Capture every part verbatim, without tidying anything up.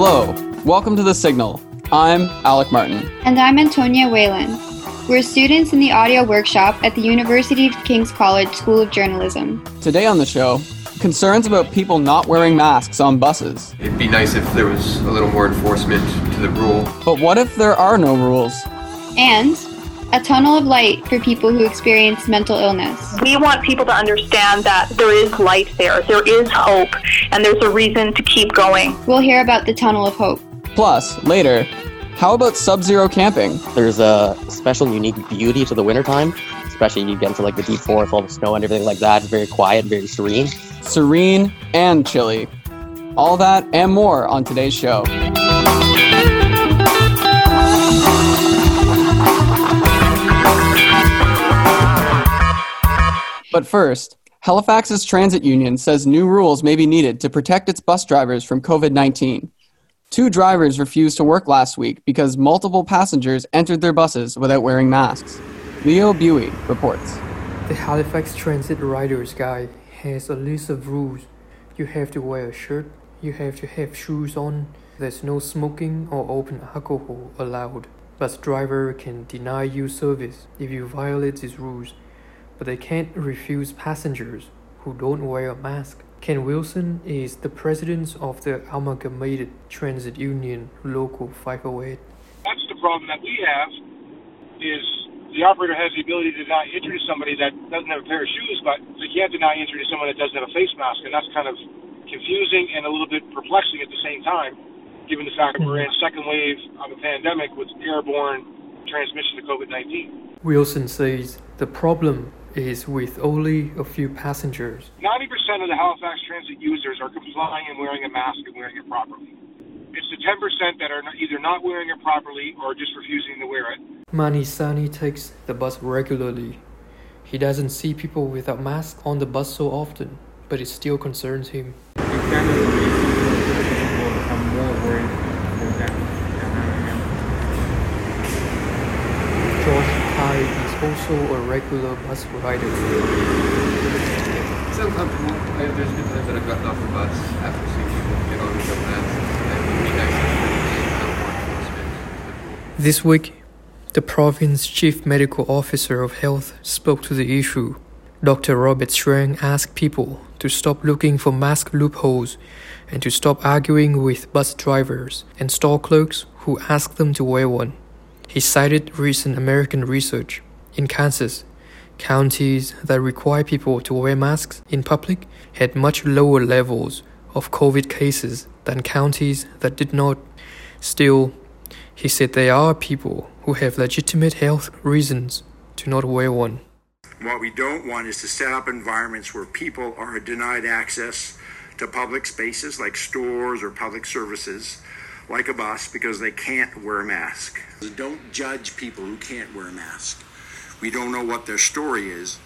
Hello, welcome to The Signal. I'm Alec Martin. And I'm Antonia Whelan. We're students in the audio workshop at the University of King's College School of Journalism. Today on the show, concerns about people not wearing masks on buses. It'd be nice if there was a little more enforcement to the rule. But what if there are no rules? And a tunnel of light for people who experience mental illness. We want people to understand that there is light there, there is hope, and there's a reason to keep going. We'll hear about the tunnel of hope. Plus, later, how about sub-zero camping? There's a special and unique beauty to the wintertime, especially you get into like the deep forest, all the snow and everything like that. It's very quiet, very serene. Serene and chilly. All that and more on today's show. But first, Halifax's transit union says new rules may be needed to protect its bus drivers from covid nineteen. Two drivers refused to work last week because multiple passengers entered their buses without wearing masks. Leo Bui reports. The Halifax Transit Riders Guide has a list of rules. You have to wear a shirt, you have to have shoes on, there's no smoking or open alcohol allowed. Bus driver can deny you service if you violate these rules, but they can't refuse passengers who don't wear a mask. Ken Wilson is the president of the Amalgamated Transit Union Local five oh eight. That's the problem that we have, is the operator has the ability to deny entry to somebody that doesn't have a pair of shoes, but they can't deny entry to someone that doesn't have a face mask, and that's kind of confusing and a little bit perplexing at the same time, given the fact that we're in a second wave of a pandemic with airborne transmission to covid nineteen. Wilson says the problem is with only a few passengers. ninety percent of the Halifax Transit users are complying and wearing a mask and wearing it properly. It's the ten percent that are either not wearing it properly or just refusing to wear it. Mani Sani takes the bus regularly. He doesn't see people without masks on the bus so often, but it still concerns him. You can't believe people. I'm more worried about that than I am. George Hyde also a regular bus rider. It's uncomfortable. There's been times that I've gotten off the bus after seeing people get on with their masks, and it would be nice if they didn't have more. This week, the province chief medical officer of health spoke to the issue. Doctor Robert Strang asked people to stop looking for mask loopholes and to stop arguing with bus drivers and store clerks who ask them to wear one. He cited recent American research. In Kansas, counties that require people to wear masks in public had much lower levels of COVID cases than counties that did not. Still, he said there are people who have legitimate health reasons to not wear one. What we don't want is to set up environments where people are denied access to public spaces like stores or public services, like a bus, because they can't wear a mask. Don't judge people who can't wear a mask. We don't know what their story is,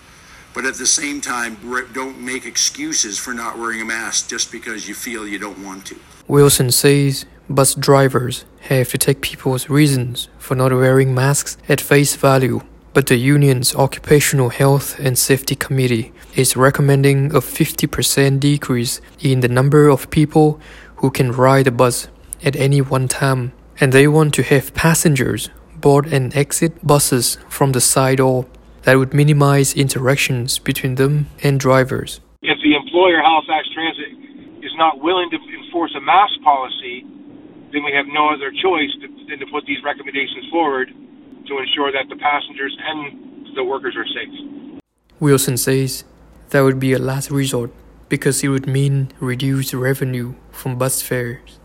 but at the same time, don't make excuses for not wearing a mask just because you feel you don't want to. Wilson says bus drivers have to take people's reasons for not wearing masks at face value, but the union's Occupational Health and Safety Committee is recommending a fifty percent decrease in the number of people who can ride the bus at any one time, and they want to have passengers board and exit buses from the side door. That would minimize interactions between them and drivers. If the employer, Halifax Transit, is not willing to enforce a mask policy, then we have no other choice than to put these recommendations forward to ensure that the passengers and the workers are safe. Wilson says that would be a last resort because it would mean reduced revenue from bus fares.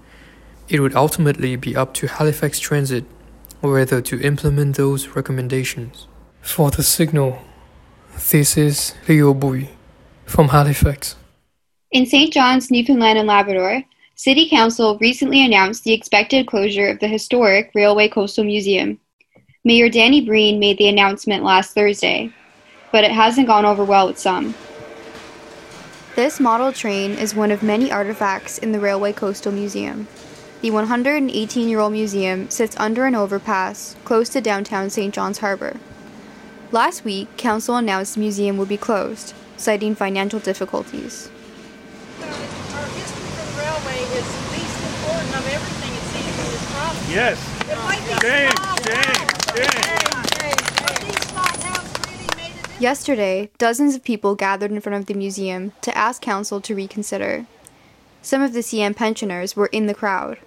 It would ultimately be up to Halifax Transit whether to implement those recommendations. For The Signal, this is Leo Bui from Halifax. In Saint John's, Newfoundland and Labrador, City Council recently announced the expected closure of the historic Railway Coastal Museum. Mayor Danny Breen made the announcement last Thursday, but it hasn't gone over well with some. This model train is one of many artifacts in the Railway Coastal Museum. The one hundred eighteen-year-old museum sits under an overpass close to downtown Saint John's Harbour. Last week, Council announced the museum would be closed, citing financial difficulties. So our history for the railway is the least important of everything Yes. It might be James, small. James, James, James, James. James. Really Yesterday, dozens of people gathered in front of the museum to ask council to reconsider. Some of the C M pensioners were in the crowd.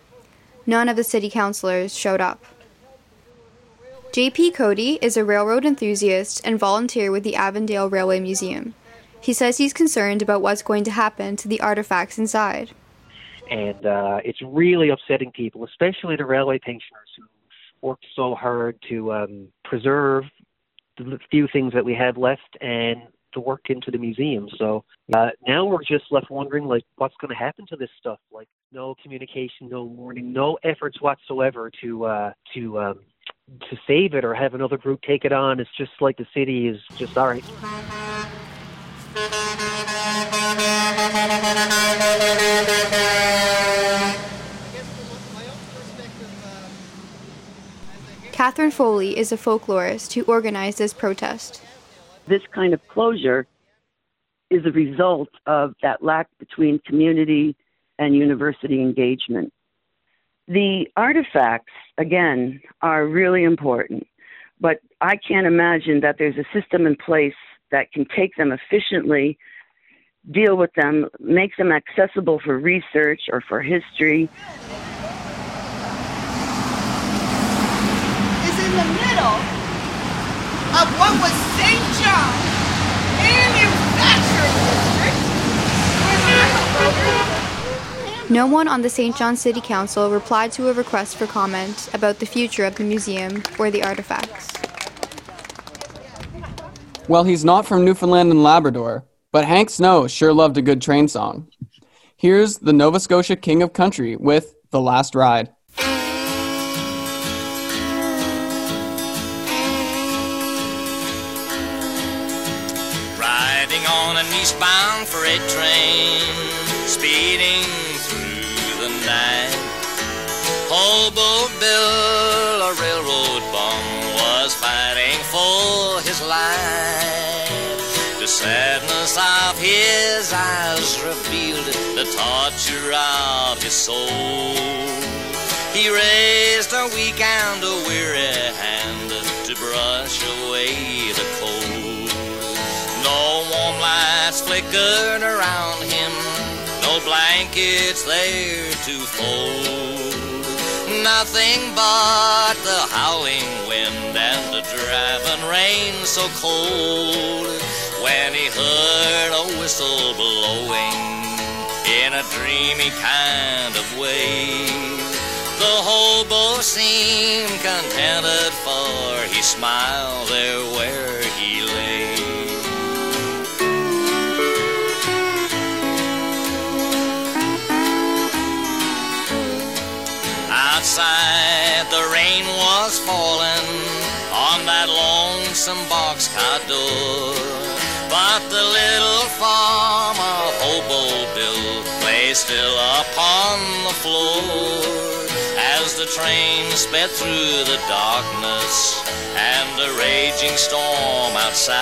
None of the city councillors showed up. J P Cody is a railroad enthusiast and volunteer with the Avondale Railway Museum. He says he's concerned about what's going to happen to the artifacts inside. And uh, it's really upsetting people, especially the railway pensioners who worked so hard to um, preserve the few things that we have left and to work into the museum. So uh, now we're just left wondering, like, what's going to happen to this stuff? Like, no communication, no warning, no efforts whatsoever to uh, to um, to save it or have another group take it on. It's just like the city is just, all right. Catherine Foley is a folklorist who organized this protest. This kind of closure is a result of that lack between community and university engagement. The artifacts, again, are really important, but I can't imagine that there's a system in place that can take them efficiently, deal with them, make them accessible for research or for history. It's in the middle of what was Saint John's manufacturing district. No one on the Saint John's City Council replied to a request for comment about the future of the museum or the artifacts. Well, he's not from Newfoundland and Labrador, but Hank Snow sure loved a good train song. Here's the Nova Scotia King of Country with The Last Ride. Riding on an eastbound freight train, speeding through the night. Hobo Bill, a railroad bum, was fighting for his life. Sadness of his eyes revealed the torture of his soul. He raised a weak and a weary hand to brush away the cold. No warm lights flickered around him, no blankets there to fold. Nothing but the howling wind and the driving rain so cold. When he heard a whistle blowing in a dreamy kind of way, the hobo seemed contented, for he smiled there where he lay. Outside the rain was falling on that lonesome boxcar door, but the little farmer, Hobo Bill, lay still upon the floor as the train sped through the darkness and the raging storm outside.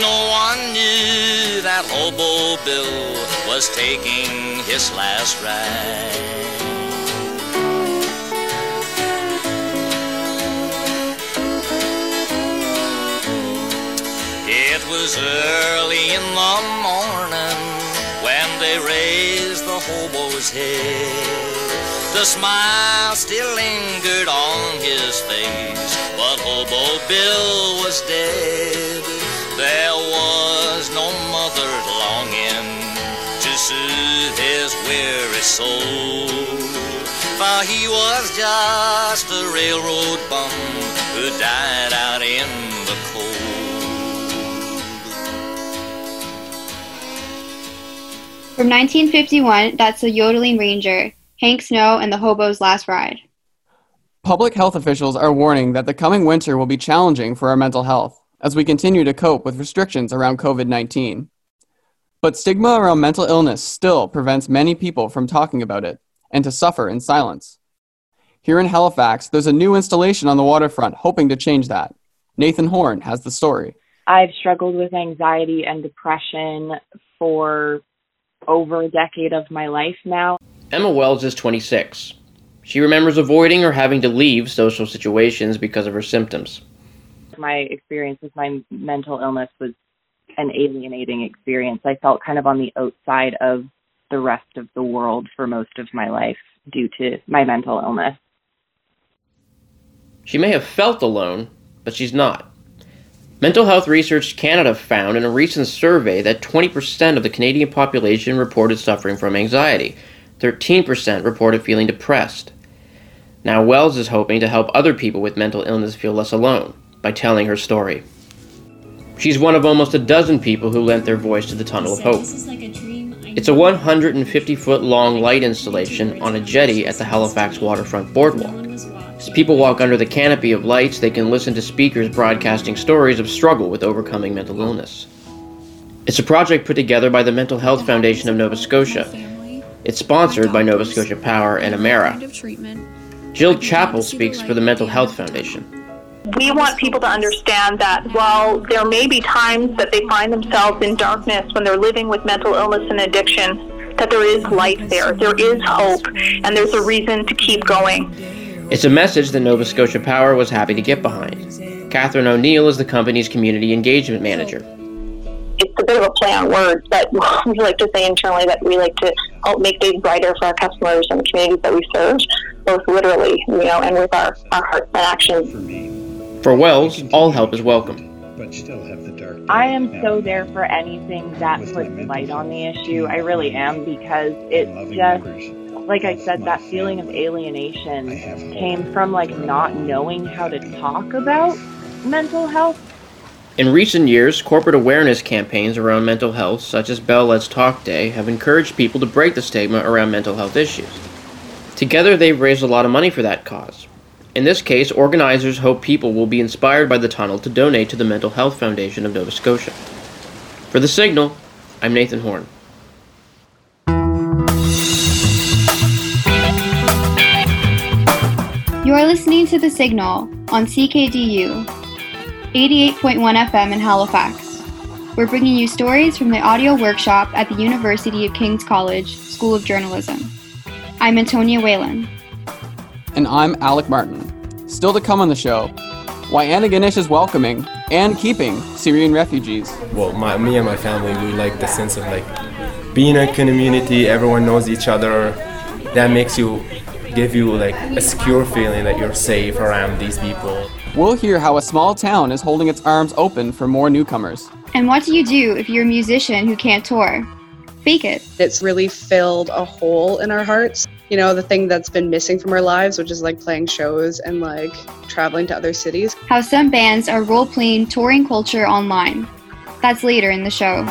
No one knew that Hobo Bill was taking his last ride. It was early in the morning when they raised the hobo's head. The smile still lingered on his face, but Hobo Bill was dead. There was no mother's longing to soothe his weary soul, for he was just a railroad bum who died out in the cold. From nineteen fifty-one, that's The Yodeling Ranger, Hank Snow and the Hobo's Last Ride. Public health officials are warning that the coming winter will be challenging for our mental health as we continue to cope with restrictions around covid nineteen. But stigma around mental illness still prevents many people from talking about it and to suffer in silence. Here in Halifax, there's a new installation on the waterfront hoping to change that. Nathan Horn has the story. I've struggled with anxiety and depression for over a decade of my life now. Emma Wells is twenty-six. She remembers avoiding or having to leave social situations because of her symptoms. My experience with my mental illness was an alienating experience. I felt kind of on the outside of the rest of the world for most of my life due to my mental illness. She may have felt alone, but she's not. Mental Health Research Canada found in a recent survey that twenty percent of the Canadian population reported suffering from anxiety. thirteen percent reported feeling depressed. Now Wells is hoping to help other people with mental illness feel less alone by telling her story. She's one of almost a dozen people who lent their voice to the Tunnel of Hope. It's a one hundred fifty foot long light installation on a jetty at the Halifax waterfront boardwalk. As people walk under the canopy of lights, they can listen to speakers broadcasting stories of struggle with overcoming mental illness. It's a project put together by the Mental Health Foundation of Nova Scotia. It's sponsored by Nova Scotia Power and Amera. Jill Chappell speaks for the Mental Health Foundation. We want people to understand that while there may be times that they find themselves in darkness when they're living with mental illness and addiction, that there is light there, there is hope, and there's a reason to keep going. It's a message that Nova Scotia Power was happy to get behind. Catherine O'Neill is the company's community engagement manager. It's a bit of a play on words, but we like to say internally that we like to help make days brighter for our customers and the communities that we serve, both literally, you know, and with our, our hearts and actions. For Wells, all help is welcome. But still have the dark I am so there for anything that puts light on the issue. I really am, because it's just, like I said, that feeling of alienation came from like not knowing how to talk about mental health. In recent years, corporate awareness campaigns around mental health, such as Bell Let's Talk Day, have encouraged people to break the stigma around mental health issues. Together, they've raised a lot of money for that cause. In this case, organizers hope people will be inspired by the tunnel to donate to the Mental Health Foundation of Nova Scotia. For The Signal, I'm Nathan Horn. You are listening to The Signal on C K D U, eighty-eight point one F M in Halifax. We're bringing you stories from the audio workshop at the University of King's College School of Journalism. I'm Antonia Whelan. And I'm Alec Martin. Still to come on the show, why Anna Ganesh is welcoming and keeping Syrian refugees. Well, my, me and my family, we like the sense of like being a community, everyone knows each other. That makes you, give you like a secure feeling that you're safe around these people. We'll hear how a small town is holding its arms open for more newcomers. And what do you do if you're a musician who can't tour? Fake it. It's really filled a hole in our hearts. You know, the thing that's been missing from our lives, which is like playing shows and like traveling to other cities. How some bands are role-playing touring culture online. That's later in the show.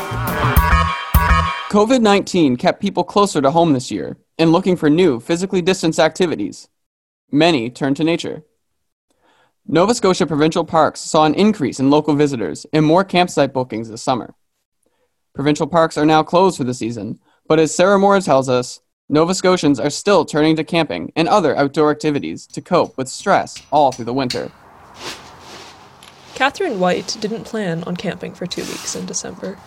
covid nineteen kept people closer to home this year and looking for new physically distanced activities. Many turned to nature. Nova Scotia provincial parks saw an increase in local visitors and more campsite bookings this summer. Provincial parks are now closed for the season, but as Sarah Moore tells us, Nova Scotians are still turning to camping and other outdoor activities to cope with stress all through the winter. Catherine White didn't plan on camping for two weeks in December.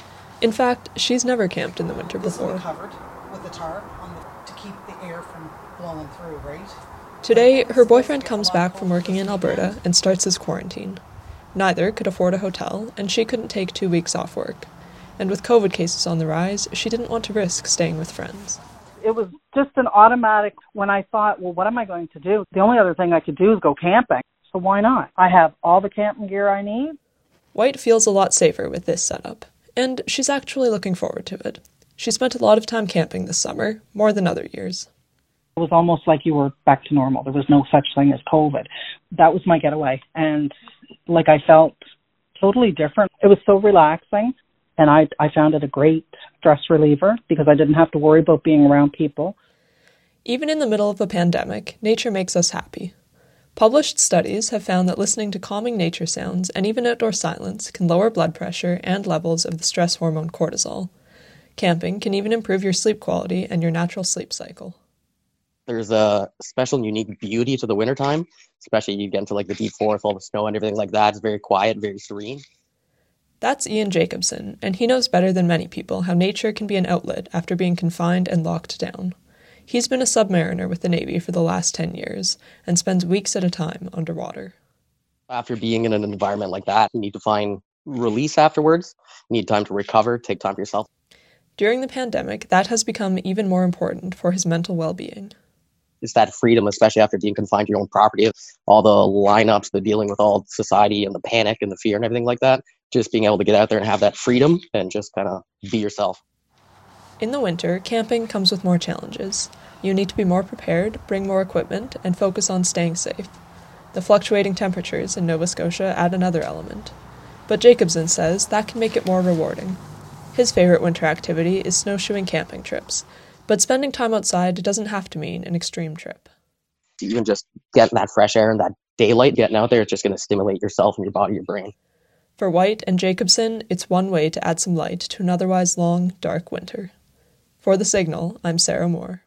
In fact, she's never camped in the winter before. This one covered with a tarp on the, to keep the air from blowing through, right? Today, her boyfriend comes back from working in Alberta and starts his quarantine. Neither could afford a hotel, and she couldn't take two weeks off work. And with COVID cases on the rise, she didn't want to risk staying with friends. It was just an automatic when I thought, well, what am I going to do? The only other thing I could do is go camping, so why not? I have all the camping gear I need. White feels a lot safer with this setup, and she's actually looking forward to it. She spent a lot of time camping this summer, more than other years. It was almost like you were back to normal. There was no such thing as COVID. That was my getaway, and like I felt totally different. It was so relaxing. And I, I found it a great stress reliever because I didn't have to worry about being around people. Even in the middle of a pandemic, nature makes us happy. Published studies have found that listening to calming nature sounds and even outdoor silence can lower blood pressure and levels of the stress hormone cortisol. Camping can even improve your sleep quality and your natural sleep cycle. There's a special and unique beauty to the wintertime, especially you get into like the deep forest, all the snow and everything like that. It's very quiet, very serene. That's Ian Jacobson, and he knows better than many people how nature can be an outlet after being confined and locked down. He's been a submariner with the Navy for the last ten years and spends weeks at a time underwater. After being in an environment like that, you need to find release afterwards. You need time to recover, take time for yourself. During the pandemic, that has become even more important for his mental well-being. It's that freedom, especially after being confined to your own property, all the lineups, the dealing with all society and the panic and the fear and everything like that. Just being able to get out there and have that freedom and just kind of be yourself. In the winter, camping comes with more challenges. You need to be more prepared, bring more equipment, and focus on staying safe. The fluctuating temperatures in Nova Scotia add another element. But Jacobson says that can make it more rewarding. His favorite winter activity is snowshoeing camping trips, but spending time outside doesn't have to mean an extreme trip. Even just getting that fresh air and that daylight, getting out there, it's just going to stimulate yourself and your body, your brain. For White and Jacobson, it's one way to add some light to an otherwise long, dark winter. For The Signal, I'm Sarah Moore.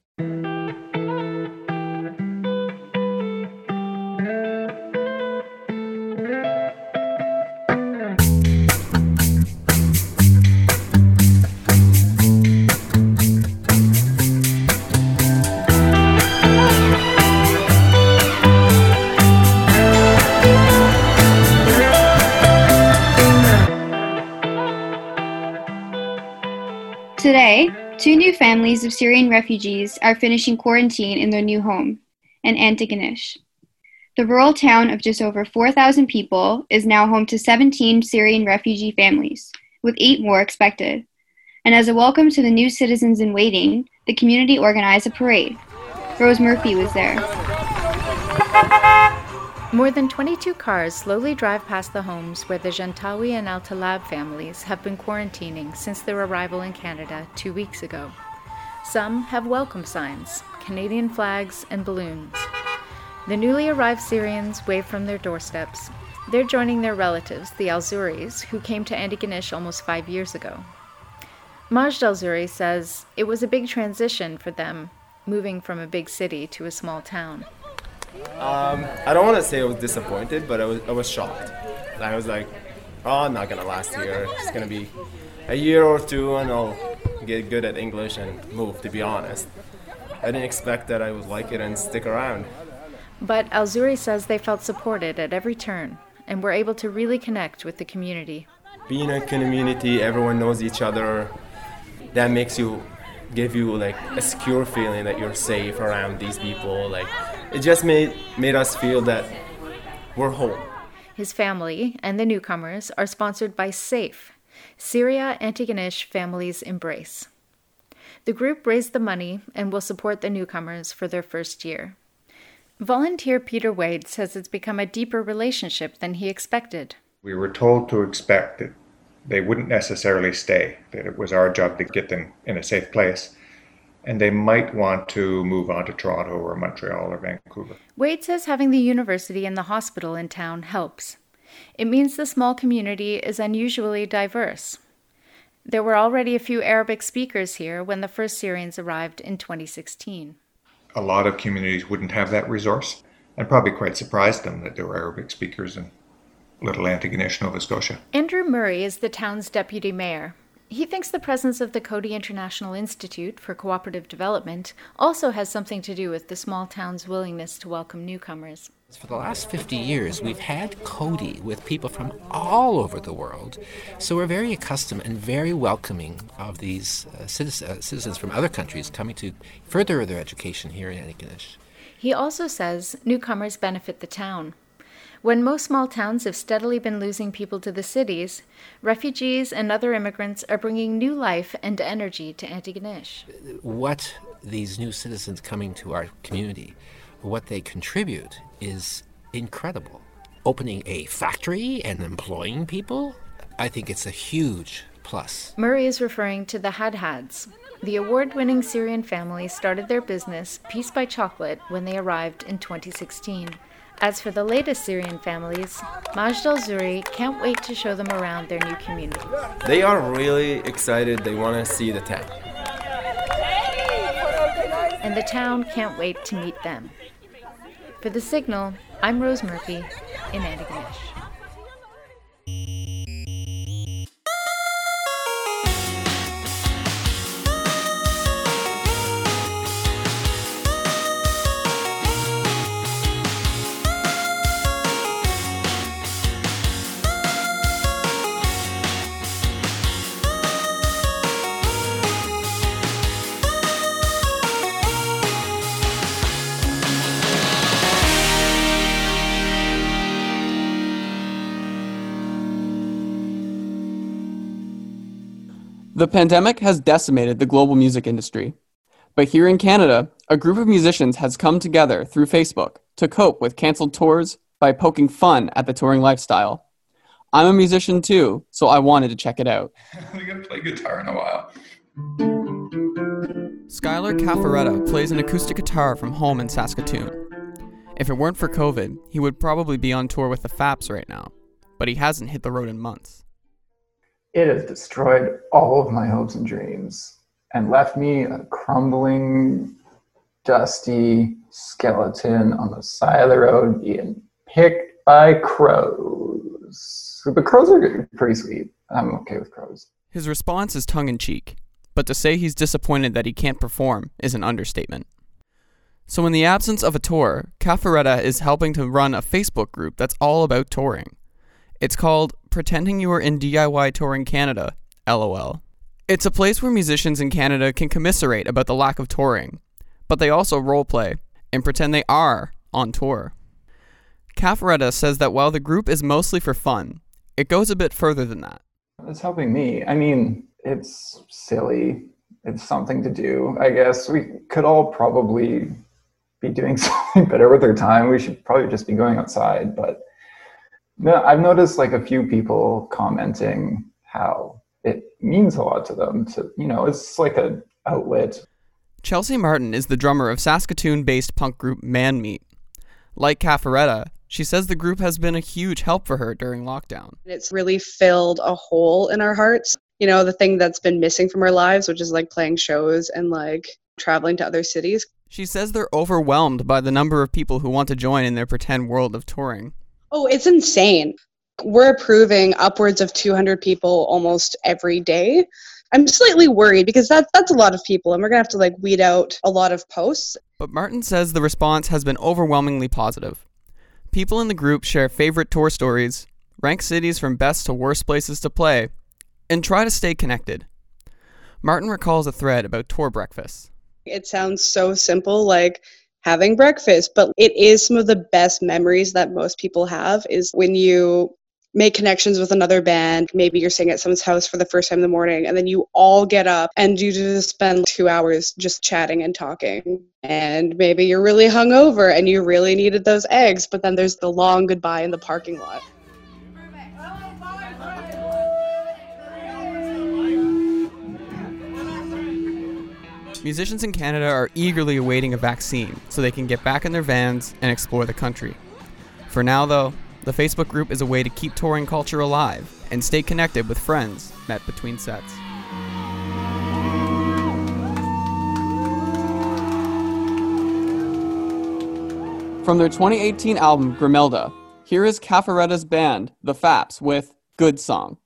Today, two new families of Syrian refugees are finishing quarantine in their new home, in Antigonish. The rural town of just over four thousand people is now home to seventeen Syrian refugee families, with eight more expected. And as a welcome to the new citizens in waiting, the community organized a parade. Rose Murphy was there. More than twenty-two cars slowly drive past the homes where the Gentawi and Al-Talab families have been quarantining since their arrival in Canada two weeks ago. Some have welcome signs, Canadian flags, and balloons. The newly arrived Syrians wave from their doorsteps. They're joining their relatives, the Al-Zuris, who came to Antigonish almost five years ago. Majd Al-Zuri says it was a big transition for them, moving from a big city to a small town. Um, I don't want to say I was disappointed, but I was, I was shocked. I was like, oh, I'm not going to last here. It's going to be a year or two and I'll get good at English and move, to be honest. I didn't expect that I would like it and stick around. But Al-Zuri says they felt supported at every turn and were able to really connect with the community. Being a community, everyone knows each other. That makes you, give you like a secure feeling that you're safe around these people, like... It just made made us feel that we're home. His family and the newcomers are sponsored by SAFE, Syria Antigonish Families Embrace. The group raised the money and will support the newcomers for their first year. Volunteer Peter Wade says it's become a deeper relationship than he expected. We were told to expect that they wouldn't necessarily stay, that it was our job to get them in a safe place. And they might want to move on to Toronto or Montreal or Vancouver. Wade says having the university and the hospital in town helps. It means the small community is unusually diverse. There were already a few Arabic speakers here when the first Syrians arrived in twenty sixteen. A lot of communities wouldn't have that resource, and probably quite surprised them that there were Arabic speakers in Little Antigonish, Nova Scotia. Andrew Murray is the town's deputy mayor. He thinks the presence of the Cody International Institute for Cooperative Development also has something to do with the small town's willingness to welcome newcomers. For the last fifty years, we've had Cody with people from all over the world, so we're very accustomed and very welcoming of these uh, citizens, uh, citizens from other countries coming to further their education here in Antigonish. He also says newcomers benefit the town. When most small towns have steadily been losing people to the cities, refugees and other immigrants are bringing new life and energy to Antigonish. What these new citizens coming to our community, what they contribute is incredible. Opening a factory and employing people, I think it's a huge plus. Murray is referring to the Hadhads. The award-winning Syrian family started their business, Piece by Chocolate, when they arrived in twenty sixteen. As for the latest Syrian families, Majd Al-Zuri can't wait to show them around their new community. They are really excited. They want to see the town. And the town can't wait to meet them. For The Signal, I'm Rose Murphy in Antigonish. The pandemic has decimated the global music industry. But here in Canada, a group of musicians has come together through Facebook to cope with canceled tours by poking fun at the touring lifestyle. I'm a musician too, so I wanted to check it out. I haven't played guitar in a while. Skylar Cafaretta plays an acoustic guitar from home in Saskatoon. If it weren't for COVID, he would probably be on tour with the Faps right now, but he hasn't hit the road in months. It has destroyed all of my hopes and dreams and left me a crumbling, dusty skeleton on the side of the road being picked by crows. But crows are pretty sweet. I'm okay with crows. His response is tongue-in-cheek, but to say he's disappointed that he can't perform is an understatement. So in the absence of a tour, Cafaretta is helping to run a Facebook group that's all about touring. It's called Pretending You Are in D I Y Touring Canada, LOL. It's a place where musicians in Canada can commiserate about the lack of touring, but they also roleplay and pretend they are on tour. Cafaretta says that while the group is mostly for fun, it goes a bit further than that. It's helping me. I mean, it's silly. It's something to do. I guess we could all probably be doing something better with our time. We should probably just be going outside, but no, I've noticed like a few people commenting how it means a lot to them to, you know, it's like an outlet. Chelsea Martin is the drummer of Saskatoon-based punk group Man Meat. Like Cafaretta, she says the group has been a huge help for her during lockdown. It's really filled a hole in our hearts. You know, the thing that's been missing from our lives, which is like playing shows and like traveling to other cities. She says they're overwhelmed by the number of people who want to join in their pretend world of touring. Oh, it's insane. We're approving upwards of two hundred people almost every day. I'm slightly worried because that, that's a lot of people and we're going to have to like weed out a lot of posts. But Martin says the response has been overwhelmingly positive. People in the group share favorite tour stories, rank cities from best to worst places to play, and try to stay connected. Martin recalls a thread about tour breakfasts. It sounds so simple, like having breakfast, but it is some of the best memories that most people have is when you make connections with another band. Maybe you're sitting at someone's house for the first time in the morning, and then you all get up and you just spend two hours just chatting and talking. And maybe you're really hungover and you really needed those eggs, but then there's the long goodbye in the parking lot. Musicians in Canada are eagerly awaiting a vaccine so they can get back in their vans and explore the country. For now, though, the Facebook group is a way to keep touring culture alive and stay connected with friends met between sets. From their twenty eighteen album, Grimelda, here is Cafaretta's band, The Faps, with Good Song.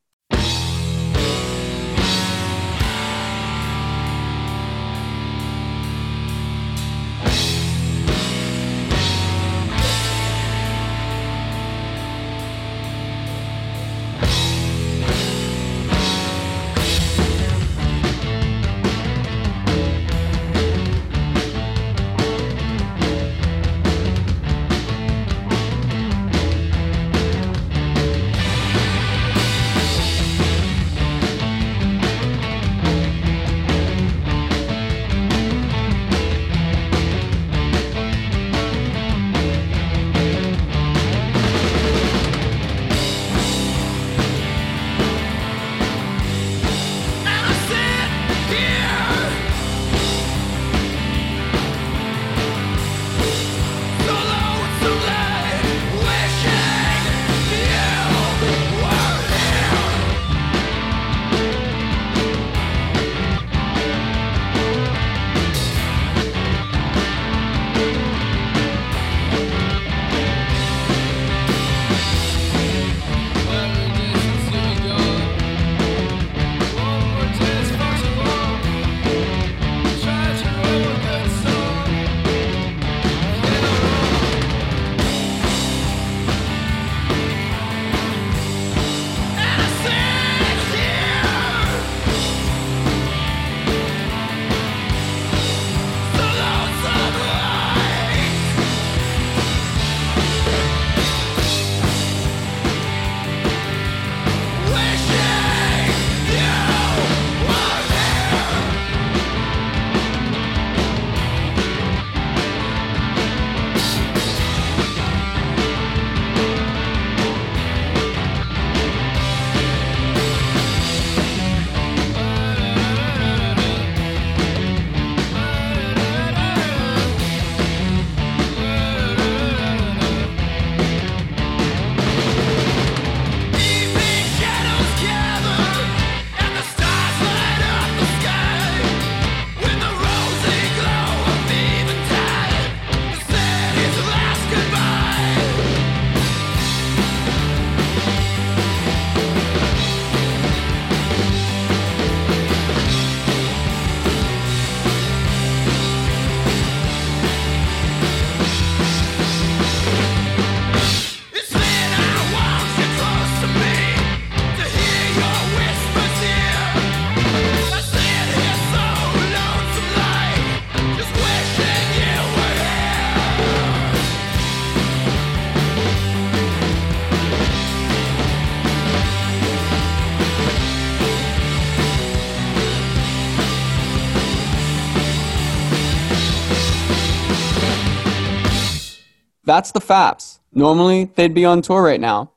That's the Faps. Normally, they'd be on tour right now.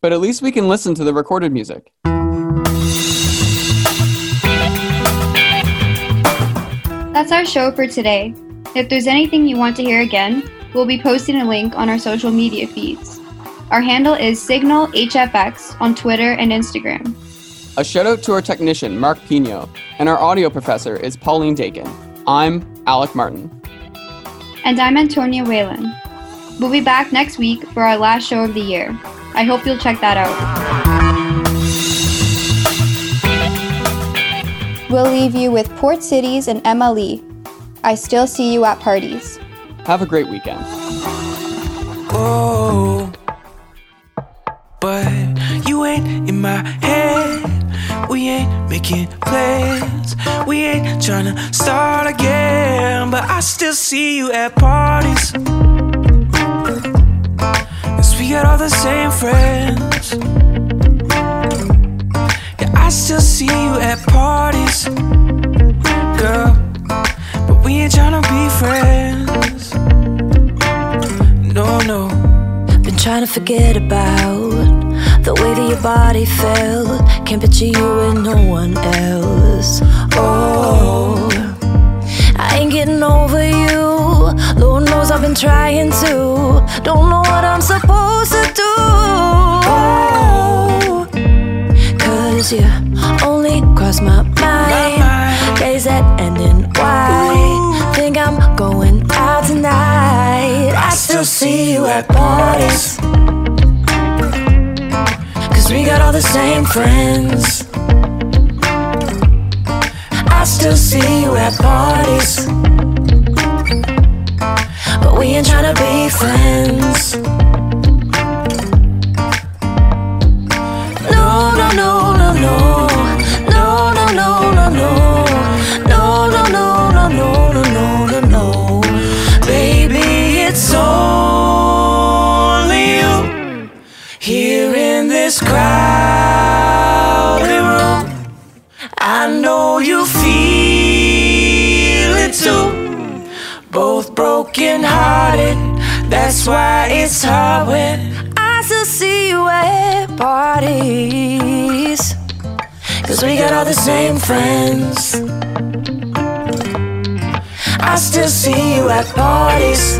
But at least we can listen to the recorded music. That's our show for today. If there's anything you want to hear again, we'll be posting a link on our social media feeds. Our handle is Signal H F X on Twitter and Instagram. A shout out to our technician, Mark Pino, and our audio professor is Pauline Dakin. I'm Alec Martin. And I'm Antonia Whelan. We'll be back next week for our last show of the year. I hope you'll check that out. We'll leave you with Port Cities and Emma Lee. I still see you at parties. Have a great weekend. Oh, but you ain't in my head. We ain't making plans. We ain't trying to start again. But I still see you at parties. 'Cause we got all the same friends. Yeah, I still see you at parties, girl. We ain't tryna be friends. No, no. Been tryna forget about the way that your body felt. Can't picture you and no one else. Oh, I ain't getting over you. Lord knows I've been trying to. Don't know what I'm supposed to do. Oh, 'cause you only cross my mind, my mind. Days that end in Y. Think I'm going out tonight. I still see you at parties, 'cause we got all the same friends. I still see you at parties, but we ain't tryna be friends. No, no, no, no, no. No, no, no, no, no. No, no, no, no, no, no, no, no, no. Baby, it's only you here in this crowded room. I know you feel it too. Both broken-hearted. That's why it's hard when I still see you at parties, 'cause we got all the same friends. I still see you at parties,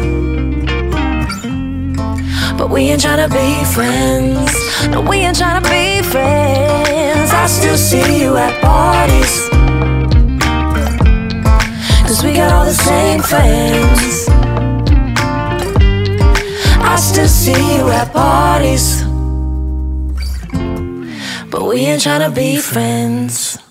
but we ain't tryna be friends. No, we ain't tryna be friends. I still see you at parties, 'cause we got all the same friends. I still see you at parties, but we ain't tryna be friends.